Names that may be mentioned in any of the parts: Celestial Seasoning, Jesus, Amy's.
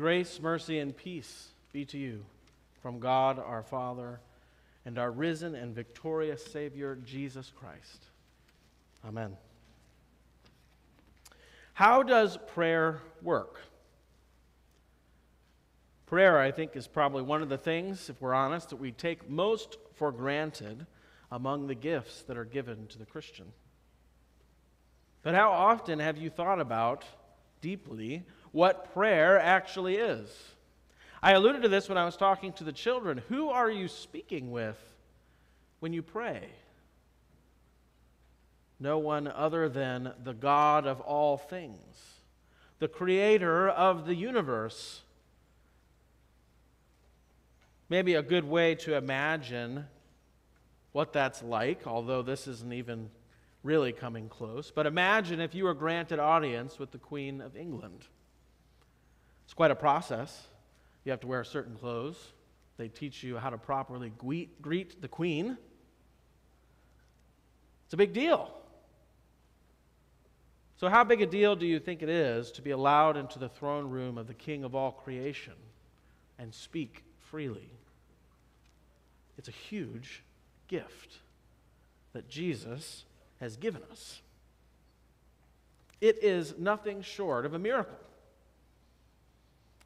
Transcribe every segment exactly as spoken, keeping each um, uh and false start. Grace, mercy, and peace be to you from God our Father and our risen and victorious Savior, Jesus Christ. Amen. How does prayer work? Prayer, I think, is probably one of the things, if we're honest, that we take most for granted among the gifts that are given to the Christian. But how often have you thought about deeply what prayer actually is? I alluded to this when I was talking to the children. Who are you speaking with when you pray? No one other than the God of all things, the creator of the universe. Maybe a good way to imagine what that's like, although this isn't even really coming close, but imagine if you were granted audience with the Queen of England. It's quite a process. You have to wear certain clothes. They teach you how to properly greet the Queen. It's a big deal. So how big a deal do you think it is to be allowed into the throne room of the King of all creation and speak freely? It's a huge gift that Jesus has given us. It is nothing short of a miracle.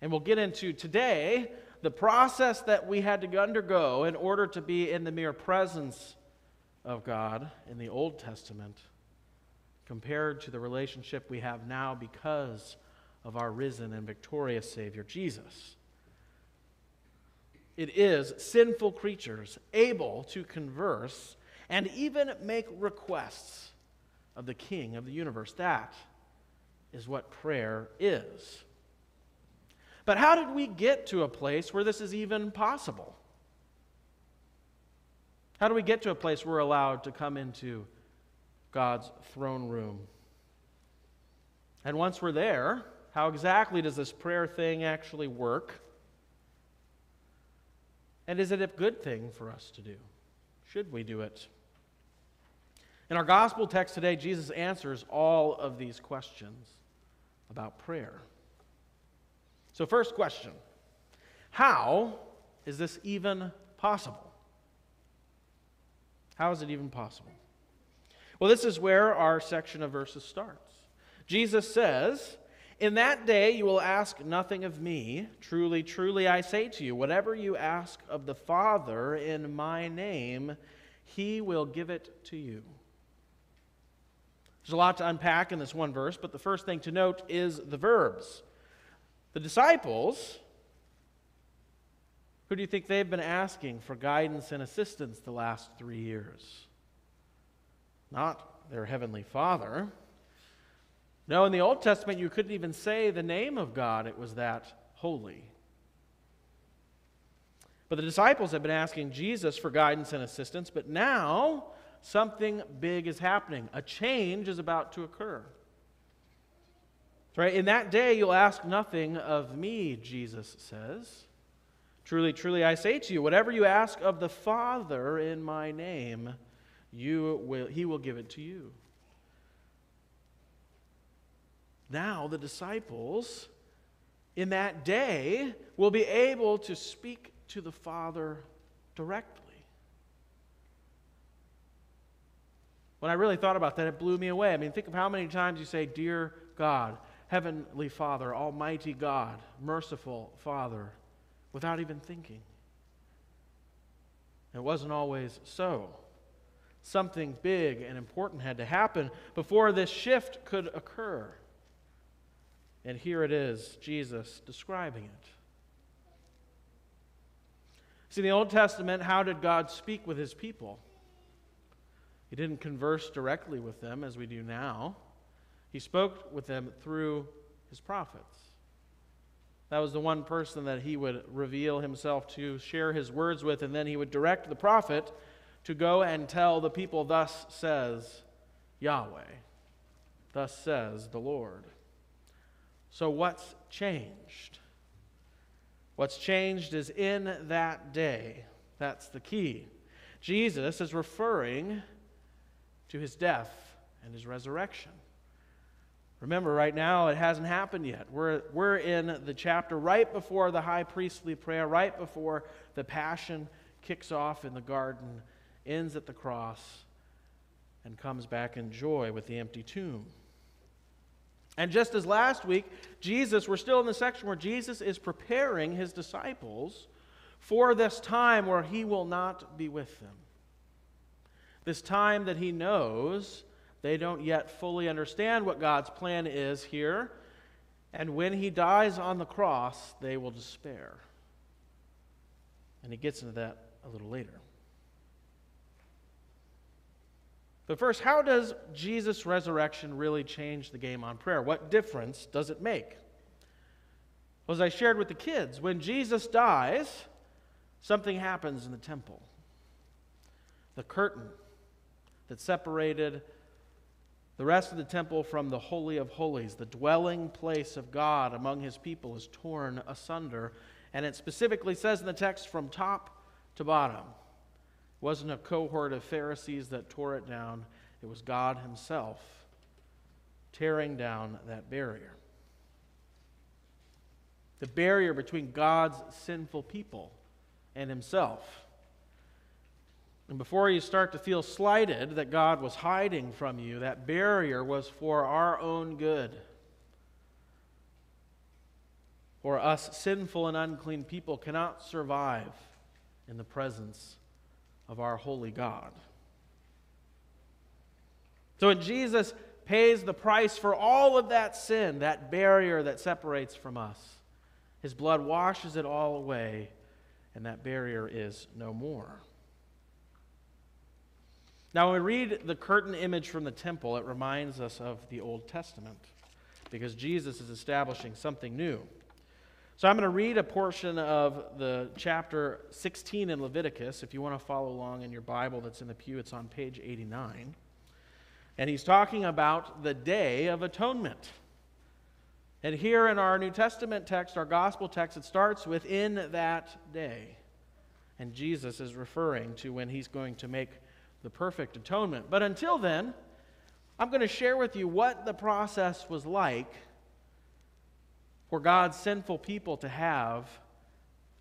And we'll get into today the process that we had to undergo in order to be in the mere presence of God in the Old Testament, compared to the relationship we have now because of our risen and victorious Savior, Jesus. It is sinful creatures able to converse and even make requests of the King of the universe. That is what prayer is. But how did we get to a place where this is even possible? How do we get to a place where we're allowed to come into God's throne room? And once we're there, how exactly does this prayer thing actually work? And is it a good thing for us to do? Should we do it? In our gospel text today, Jesus answers all of these questions about prayer. So, first question, how is this even possible? How is it even possible? Well, this is where our section of verses starts. Jesus says, "In that day you will ask nothing of me. Truly, truly, I say to you, whatever you ask of the Father in my name, he will give it to you." There's a lot to unpack in this one verse, but the first thing to note is the verbs. The disciples, who do you think they've been asking for guidance and assistance the last three years? Not their heavenly Father. No, in the Old Testament, you couldn't even say the name of God. It was that holy. But the disciples have been asking Jesus for guidance and assistance, but now something big is happening. A change is about to occur. Right? "In that day you'll ask nothing of me," Jesus says. "Truly, truly, I say to you, whatever you ask of the Father in my name, you will, he will give it to you." Now the disciples in that day will be able to speak to the Father directly. When I really thought about that, it blew me away. I mean, think of how many times you say, "Dear God, Heavenly Father, Almighty God, Merciful Father," without even thinking. It wasn't always so. Something big and important had to happen before this shift could occur. And here it is, Jesus describing it. See, in the Old Testament, how did God speak with his people? He didn't converse directly with them as we do now. He spoke with them through his prophets. That was the one person that he would reveal himself to, share his words with, and then he would direct the prophet to go and tell the people, "Thus says Yahweh, thus says the Lord." So what's changed? What's changed is "in that day." That's the key. Jesus is referring to his death and his resurrection. Remember, right now, it hasn't happened yet. We're, we're in the chapter right before the high priestly prayer, right before the passion kicks off in the garden, ends at the cross, and comes back in joy with the empty tomb. And just as last week, Jesus, we're still in the section where Jesus is preparing his disciples for this time where he will not be with them. This time that he knows they don't yet fully understand what God's plan is here, and when he dies on the cross, they will despair. And he gets into that a little later. But first, how does Jesus' resurrection really change the game on prayer? What difference does it make? Well, as I shared with the kids, when Jesus dies, something happens in the temple. The curtain that separated the rest of the temple from the Holy of Holies, the dwelling place of God among his people, is torn asunder. And it specifically says in the text, from top to bottom. It wasn't a cohort of Pharisees that tore it down. It was God himself tearing down that barrier. The barrier between God's sinful people and himself. And before you start to feel slighted that God was hiding from you, that barrier was for our own good. For us sinful and unclean people cannot survive in the presence of our holy God. So when Jesus pays the price for all of that sin, that barrier that separates from us, his blood washes it all away, and that barrier is no more. Now, when we read the curtain image from the temple, it reminds us of the Old Testament, because Jesus is establishing something new. So I'm going to read a portion of the chapter sixteen in Leviticus. If you want to follow along in your Bible that's in the pew, it's on page eighty-nine. And he's talking about the Day of Atonement. And here in our New Testament text, our Gospel text, it starts with, "In that day." And Jesus is referring to when he's going to make the perfect atonement. But until then, I'm going to share with you what the process was like for God's sinful people to have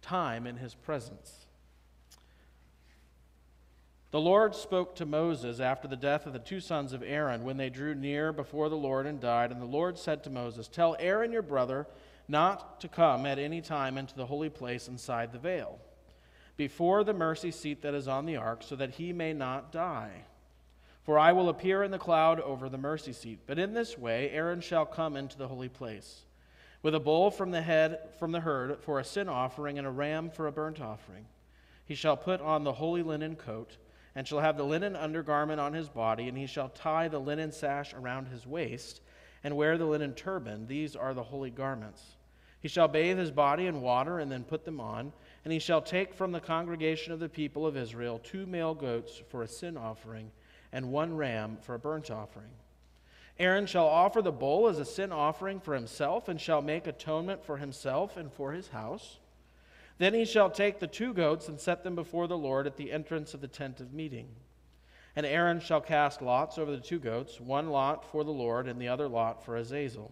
time in his presence. The Lord spoke to Moses after the death of the two sons of Aaron, when they drew near before the Lord and died. And the Lord said to Moses, "Tell Aaron your brother not to come at any time into the holy place inside the veil, before the mercy seat that is on the ark, so that he may not die. For I will appear in the cloud over the mercy seat. But in this way Aaron shall come into the holy place, with a bull from the head from the herd for a sin offering, and a ram for a burnt offering. He shall put on the holy linen coat, and shall have the linen undergarment on his body, and he shall tie the linen sash around his waist, and wear the linen turban. These are the holy garments. He shall bathe his body in water, and then put them on, and he shall take from the congregation of the people of Israel two male goats for a sin offering, and one ram for a burnt offering. Aaron shall offer the bull as a sin offering for himself, and shall make atonement for himself and for his house. Then he shall take the two goats and set them before the Lord at the entrance of the tent of meeting. And Aaron shall cast lots over the two goats, one lot for the Lord and the other lot for Azazel.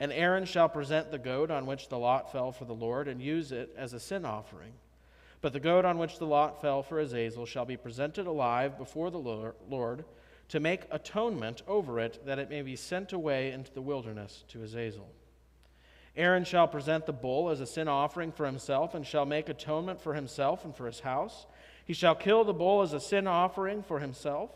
And Aaron shall present the goat on which the lot fell for the Lord, and use it as a sin offering. But the goat on which the lot fell for Azazel shall be presented alive before the Lord, to make atonement over it, that it may be sent away into the wilderness to Azazel. Aaron shall present the bull as a sin offering for himself, and shall make atonement for himself and for his house. He shall kill the bull as a sin offering for himself,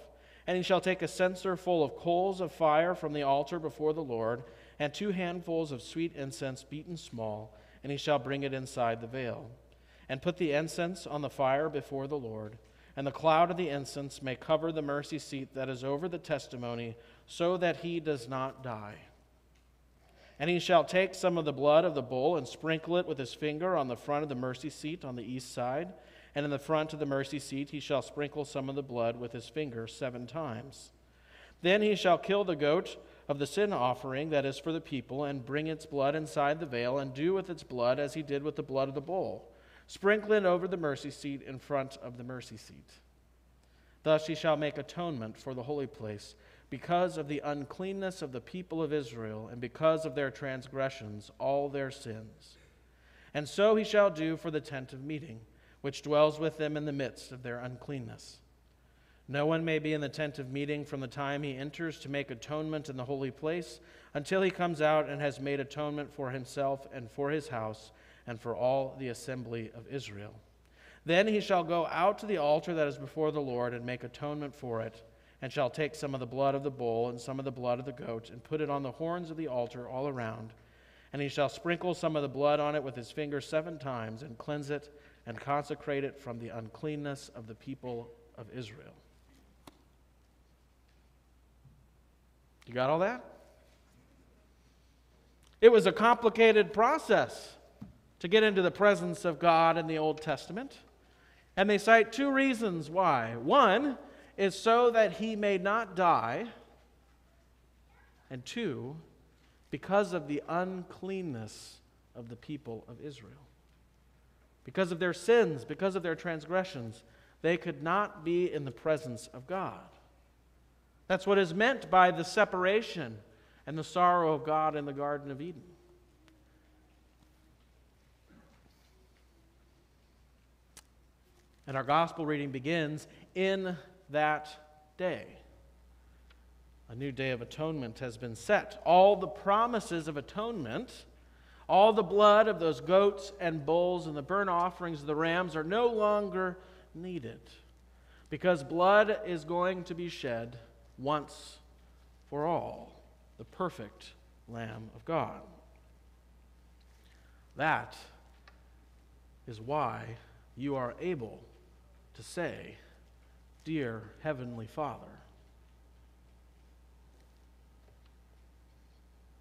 and he shall take a censer full of coals of fire from the altar before the Lord, and two handfuls of sweet incense beaten small, and he shall bring it inside the veil, and put the incense on the fire before the Lord. And the cloud of the incense may cover the mercy seat that is over the testimony, so that he does not die. And he shall take some of the blood of the bull and sprinkle it with his finger on the front of the mercy seat on the east side. And in the front of the mercy seat he shall sprinkle some of the blood with his finger seven times. Then he shall kill the goat of the sin offering that is for the people, and bring its blood inside the veil, and do with its blood as he did with the blood of the bull. Sprinkle it over the mercy seat in front of the mercy seat. Thus he shall make atonement for the holy place Because of the uncleanness of the people of Israel, and because of their transgressions, all their sins. And so he shall do for the tent of meeting, which dwells with them in the midst of their uncleanness. No one may be in the tent of meeting from the time he enters to make atonement in the holy place, until he comes out and has made atonement for himself and for his house and for all the assembly of Israel. Then he shall go out to the altar that is before the Lord and make atonement for it, and shall take some of the blood of the bull and some of the blood of the goat and put it on the horns of the altar all around. And he shall sprinkle some of the blood on it with his finger seven times and cleanse it and consecrate it from the uncleanness of the people of Israel. You got all that? It was a complicated process to get into the presence of God in the Old Testament. And they cite two reasons why. One is so that he may not die, and two, because of the uncleanness of the people of Israel. Because of their sins, because of their transgressions, they could not be in the presence of God. That's what is meant by the separation and the sorrow of God in the Garden of Eden. And our gospel reading begins, in that day. A new day of atonement has been set. All the promises of atonement, all the blood of those goats and bulls and the burnt offerings of the rams are no longer needed, because blood is going to be shed once for all, the perfect Lamb of God. That is why you are able to say, "Dear Heavenly Father."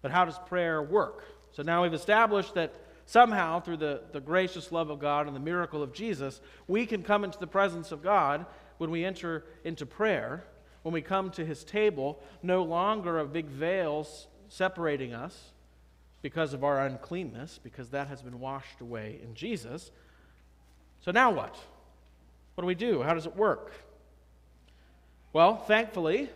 But how does prayer work? So now we've established that somehow through the, the gracious love of God and the miracle of Jesus, we can come into the presence of God when we enter into prayer, when we come to his table, no longer a big veil separating us because of our uncleanness, because that has been washed away in Jesus. So now what? What do we do? How does it work? Well, thankfully,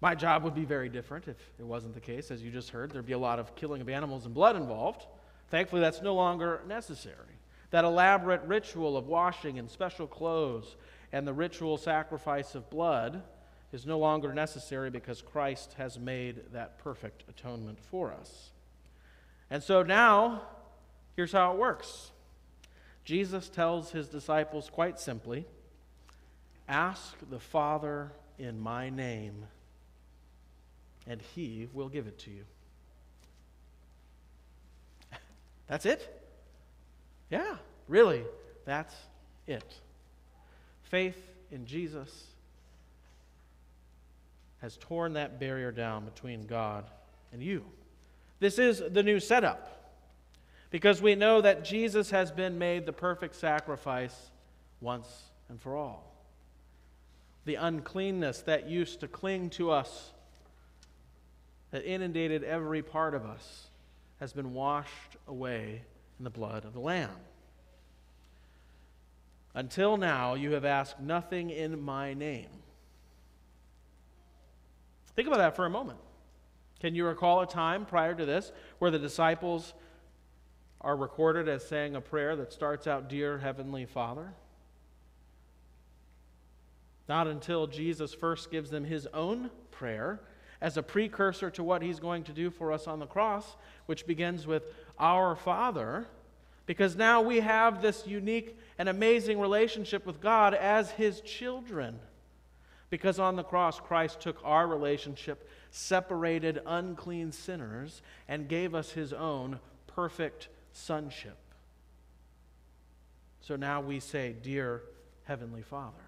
my job would be very different if it wasn't the case. As you just heard, there'd be a lot of killing of animals and blood involved. Thankfully, that's no longer necessary. That elaborate ritual of washing in special clothes and the ritual sacrifice of blood is no longer necessary, because Christ has made that perfect atonement for us. And so now, here's how it works. Jesus tells his disciples quite simply, "Ask the Father in my name, and he will give it to you." That's it? Yeah, really, that's it. Faith in Jesus has torn that barrier down between God and you. This is the new setup, because we know that Jesus has been made the perfect sacrifice once and for all. The uncleanness that used to cling to us, that inundated every part of us, has been washed away in the blood of the Lamb. Until now, you have asked nothing in my name. Think about that for a moment. Can you recall a time prior to this where the disciples are recorded as saying a prayer that starts out, "Dear Heavenly Father"? Not until Jesus first gives them his own prayer as a precursor to what he's going to do for us on the cross, which begins with "Our Father," because now we have this unique and amazing relationship with God as his children, because on the cross Christ took our relationship, separated unclean sinners, and gave us his own perfect sonship. So now we say, "Dear Heavenly Father."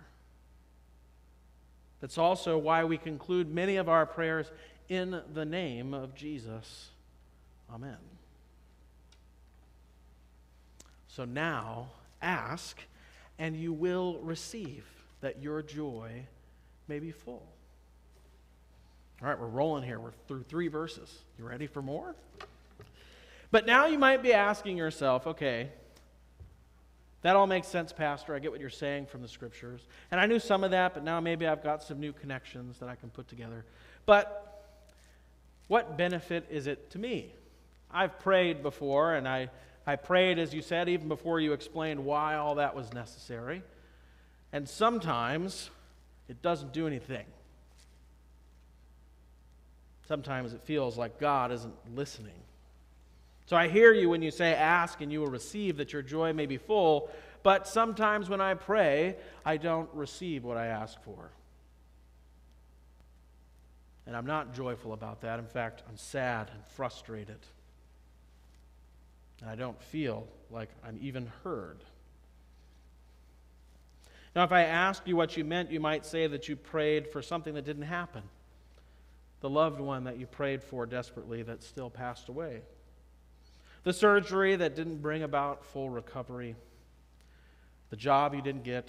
That's also why we conclude many of our prayers in the name of Jesus. Amen. So now, ask, and you will receive, that your joy may be full. All right, we're rolling here. We're through three verses. You ready for more? But now you might be asking yourself, okay, That all makes sense, Pastor. I get what you're saying from the Scriptures. And I knew some of that, but now maybe I've got some new connections that I can put together. But what benefit is it to me? I've prayed before, and I, I prayed, as you said, even before you explained why all that was necessary. And sometimes it doesn't do anything. Sometimes it feels like God isn't listening. So I hear you when you say, ask and you will receive, that your joy may be full. But sometimes when I pray, I don't receive what I ask for. And I'm not joyful about that. In fact, I'm sad and frustrated. And I don't feel like I'm even heard. Now, if I asked you what you meant, you might say that you prayed for something that didn't happen. The loved one that you prayed for desperately that still passed away. The surgery that didn't bring about full recovery, the job you didn't get,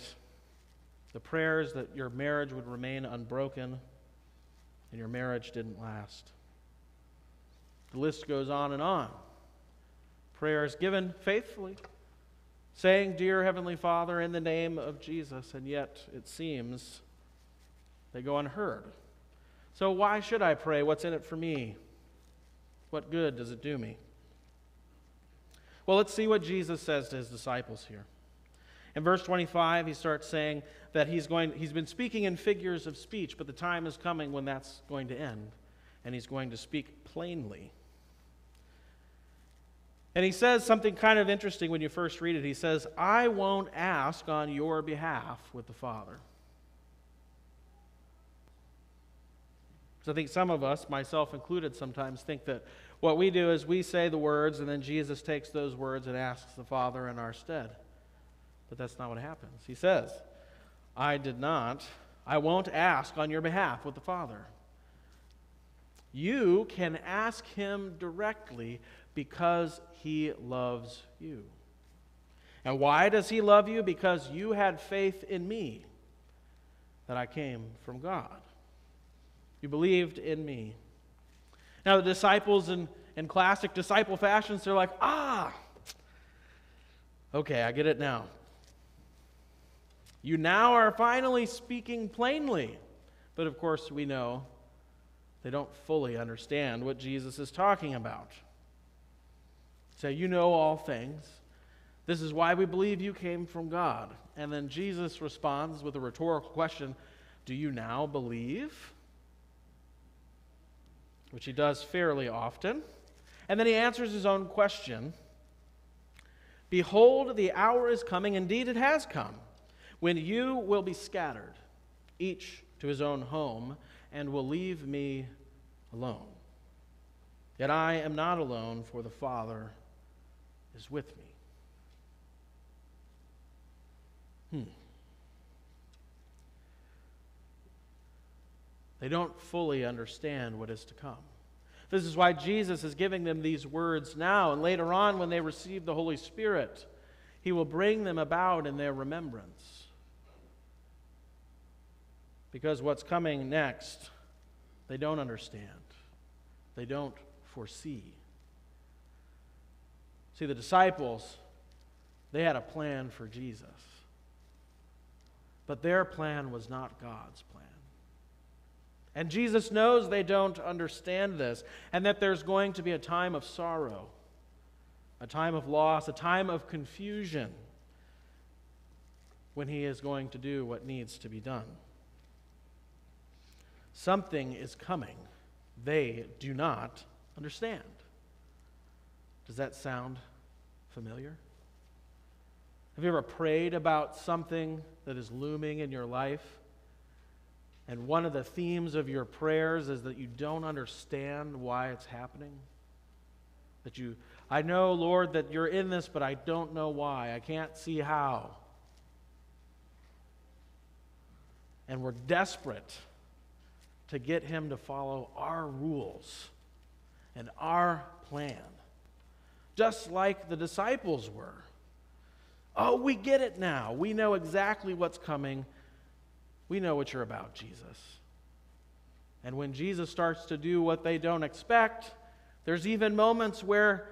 the prayers that your marriage would remain unbroken and your marriage didn't last. The list goes on and on. Prayers given faithfully, saying, Dear Heavenly Father, in the name of Jesus, and yet it seems they go unheard. So why should I pray? What's in it for me? What good does it do me? Well, let's see what Jesus says to his disciples here. In verse twenty-five, he starts saying that he's going, he's been speaking in figures of speech, but the time is coming when that's going to end, and he's going to speak plainly. And he says something kind of interesting when you first read it. He says, I won't ask on your behalf with the Father. So I think some of us, myself included, sometimes think that what we do is we say the words, and then Jesus takes those words and asks the Father in our stead. But that's not what happens. He says, I did not, I won't ask on your behalf with the Father. You can ask him directly because he loves you. And why does he love you? Because you had faith in me, that I came from God. You believed in me. Now, the disciples, in, in classic disciple fashions, they're like, ah, okay, I get it now. You now are finally speaking plainly. But, of course, we know they don't fully understand what Jesus is talking about. So, you know all things. This is why we believe you came from God. And then Jesus responds with a rhetorical question, do you now believe? Which he does fairly often. And then he answers his own question. Behold, the hour is coming, indeed it has come, when you will be scattered, each to his own home, and will leave me alone. Yet I am not alone, for the Father is with me. Hmm. They don't fully understand what is to come. This is why Jesus is giving them these words now, and later on when they receive the Holy Spirit, he will bring them about in their remembrance. Because what's coming next, they don't understand. They don't foresee. See, the disciples, they had a plan for Jesus. But their plan was not God's plan. And Jesus knows they don't understand this, and that there's going to be a time of sorrow, a time of loss, a time of confusion when he is going to do what needs to be done. Something is coming they do not understand. Does that sound familiar? Have you ever prayed about something that is looming in your life? And one of the themes of your prayers is that you don't understand why it's happening. That you, I know, Lord, that you're in this, but I don't know why. I can't see how. And we're desperate to get him to follow our rules and our plan, just like the disciples were. Oh, we get it now. We know exactly what's coming. We know what you're about, Jesus. And when Jesus starts to do what they don't expect, there's even moments where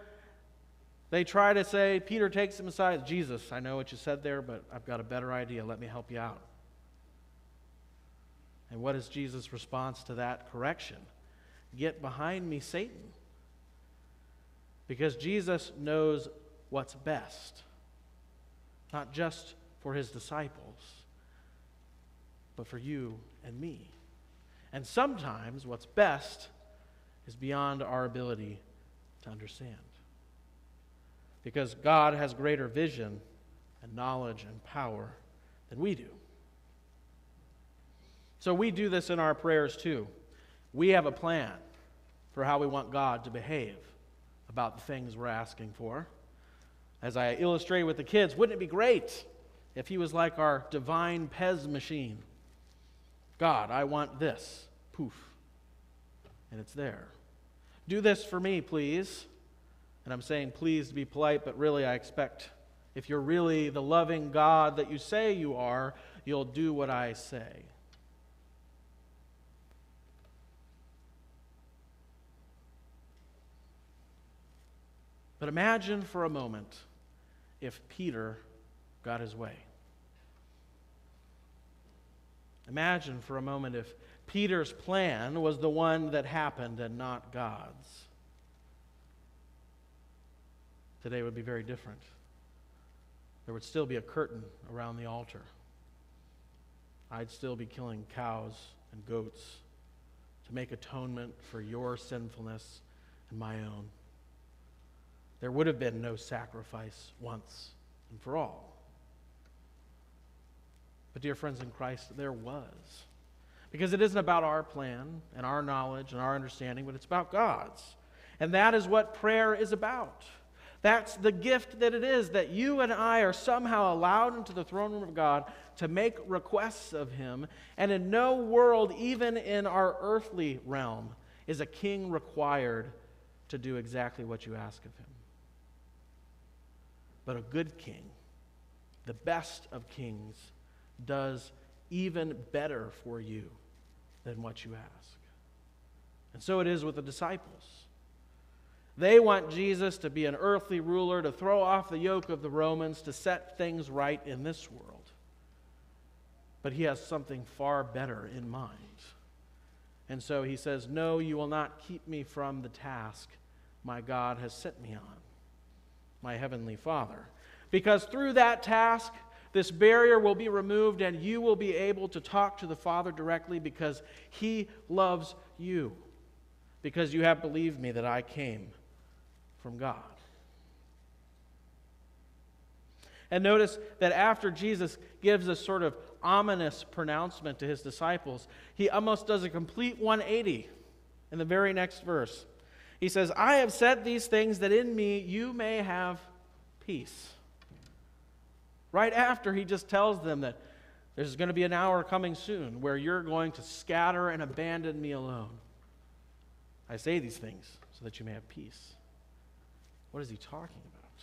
They try to say, Peter takes him aside, Jesus, I know what you said there, but I've got a better idea. Let me help you out. And what is Jesus' response to that correction? Get behind me, Satan. Because Jesus knows what's best, not just for his disciples, but for you and me. And sometimes what's best is beyond our ability to understand. Because God has greater vision and knowledge and power than we do. So we do this in our prayers too. We have a plan for how we want God to behave about the things we're asking for. As I illustrate with the kids, wouldn't it be great if he was like our divine Pez machine? God, I want this. Poof. And it's there. Do this for me, please. And I'm saying please to be polite, but really I expect if you're really the loving God that you say you are, you'll do what I say. But imagine for a moment if Peter got his way. Imagine for a moment if Peter's plan was the one that happened and not God's. Today would be very different. There would still be a curtain around the altar. I'd still be killing cows and goats to make atonement for your sinfulness and my own. There would have been no sacrifice once and for all. But dear friends in Christ, there was. Because it isn't about our plan and our knowledge and our understanding, but it's about God's. And that is what prayer is about. That's the gift that it is, that you and I are somehow allowed into the throne room of God to make requests of him. And in no world, even in our earthly realm, is a king required to do exactly what you ask of him. But a good king, the best of kings, does even better for you than what you ask. And so it is with the disciples. They want Jesus to be an earthly ruler, to throw off the yoke of the Romans, to set things right in this world. But he has something far better in mind. And so he says, no, you will not keep me from the task my God has sent me on, my heavenly Father. Because through that task, this barrier will be removed and you will be able to talk to the Father directly because he loves you, because you have believed me that I came from God. And notice that after Jesus gives a sort of ominous pronouncement to his disciples, he almost does a complete one eighty in the very next verse. He says, I have said these things that in me you may have peace. Right after he just tells them that there's going to be an hour coming soon where you're going to scatter and abandon me alone. I say these things so that you may have peace. What is he talking about?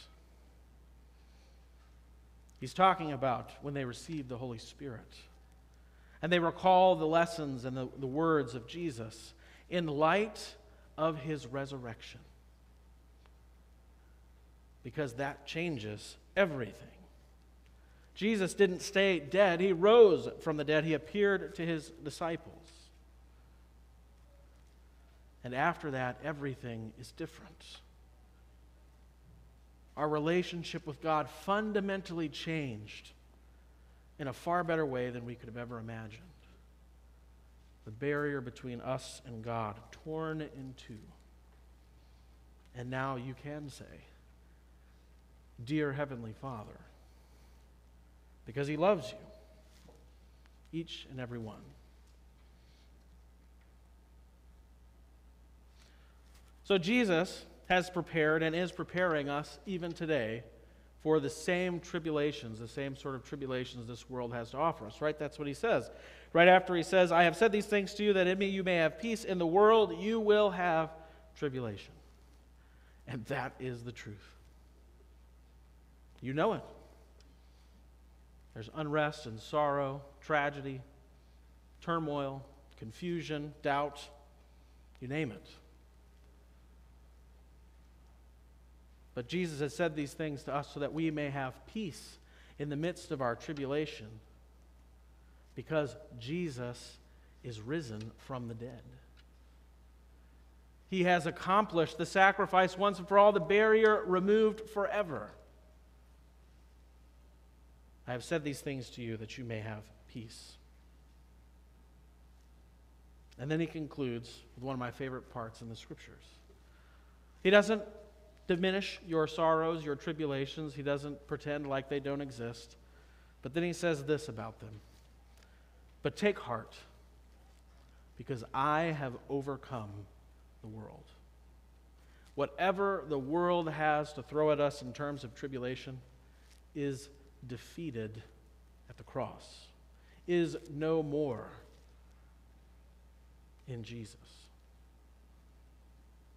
He's talking about when they receive the Holy Spirit and they recall the lessons and the, the words of Jesus in light of his resurrection, because that changes everything. Jesus didn't stay dead. He rose from the dead. He appeared to his disciples. And after that, everything is different. Our relationship with God fundamentally changed in a far better way than we could have ever imagined. The barrier between us and God torn in two. And now you can say, Dear Heavenly Father, because he loves you, each and every one. So Jesus has prepared and is preparing us even today for the same tribulations, the same sort of tribulations this world has to offer us, right? That's what he says. Right after he says, I have said these things to you that in me you may have peace. In the world you will have tribulation. And that is the truth. You know it. There's unrest and sorrow, tragedy, turmoil, confusion, doubt, you name it. But Jesus has said these things to us so that we may have peace in the midst of our tribulation, because Jesus is risen from the dead. He has accomplished the sacrifice once and for all, the barrier removed forever. I have said these things to you that you may have peace. And then he concludes with one of my favorite parts in the Scriptures. He doesn't diminish your sorrows, your tribulations. He doesn't pretend like they don't exist. But then he says this about them. But take heart, because I have overcome the world. Whatever the world has to throw at us in terms of tribulation is defeated at the cross, is no more in Jesus.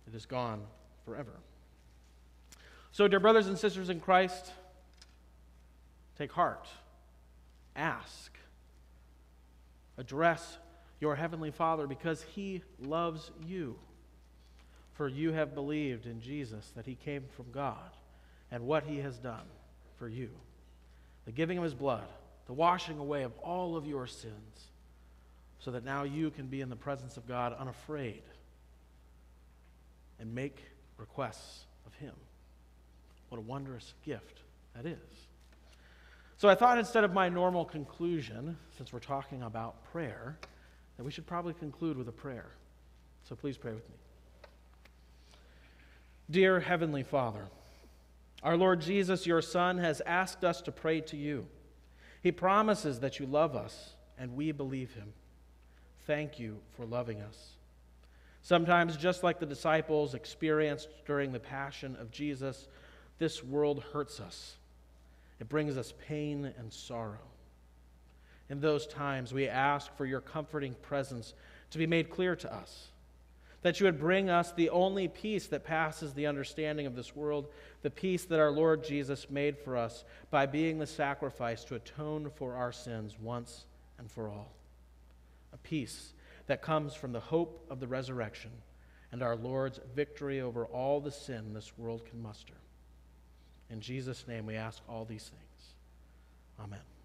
It is gone forever. So, dear brothers and sisters in Christ, take heart, ask, address your Heavenly Father, because He loves you. For you have believed in Jesus, that He came from God, and what He has done for you. The giving of His blood, the washing away of all of your sins, so that now you can be in the presence of God unafraid and make requests of Him. What a wondrous gift that is. So I thought, instead of my normal conclusion, since we're talking about prayer, that we should probably conclude with a prayer. So please pray with me. Dear Heavenly Father, our Lord Jesus, your Son, has asked us to pray to you. He promises that you love us, and we believe him. Thank you for loving us. Sometimes, just like the disciples experienced during the passion of Jesus, this world hurts us. It brings us pain and sorrow. In those times, we ask for your comforting presence to be made clear to us, that you would bring us the only peace that passes the understanding of this world, the peace that our Lord Jesus made for us by being the sacrifice to atone for our sins once and for all. A peace that comes from the hope of the resurrection and our Lord's victory over all the sin this world can muster. In Jesus' name we ask all these things. Amen.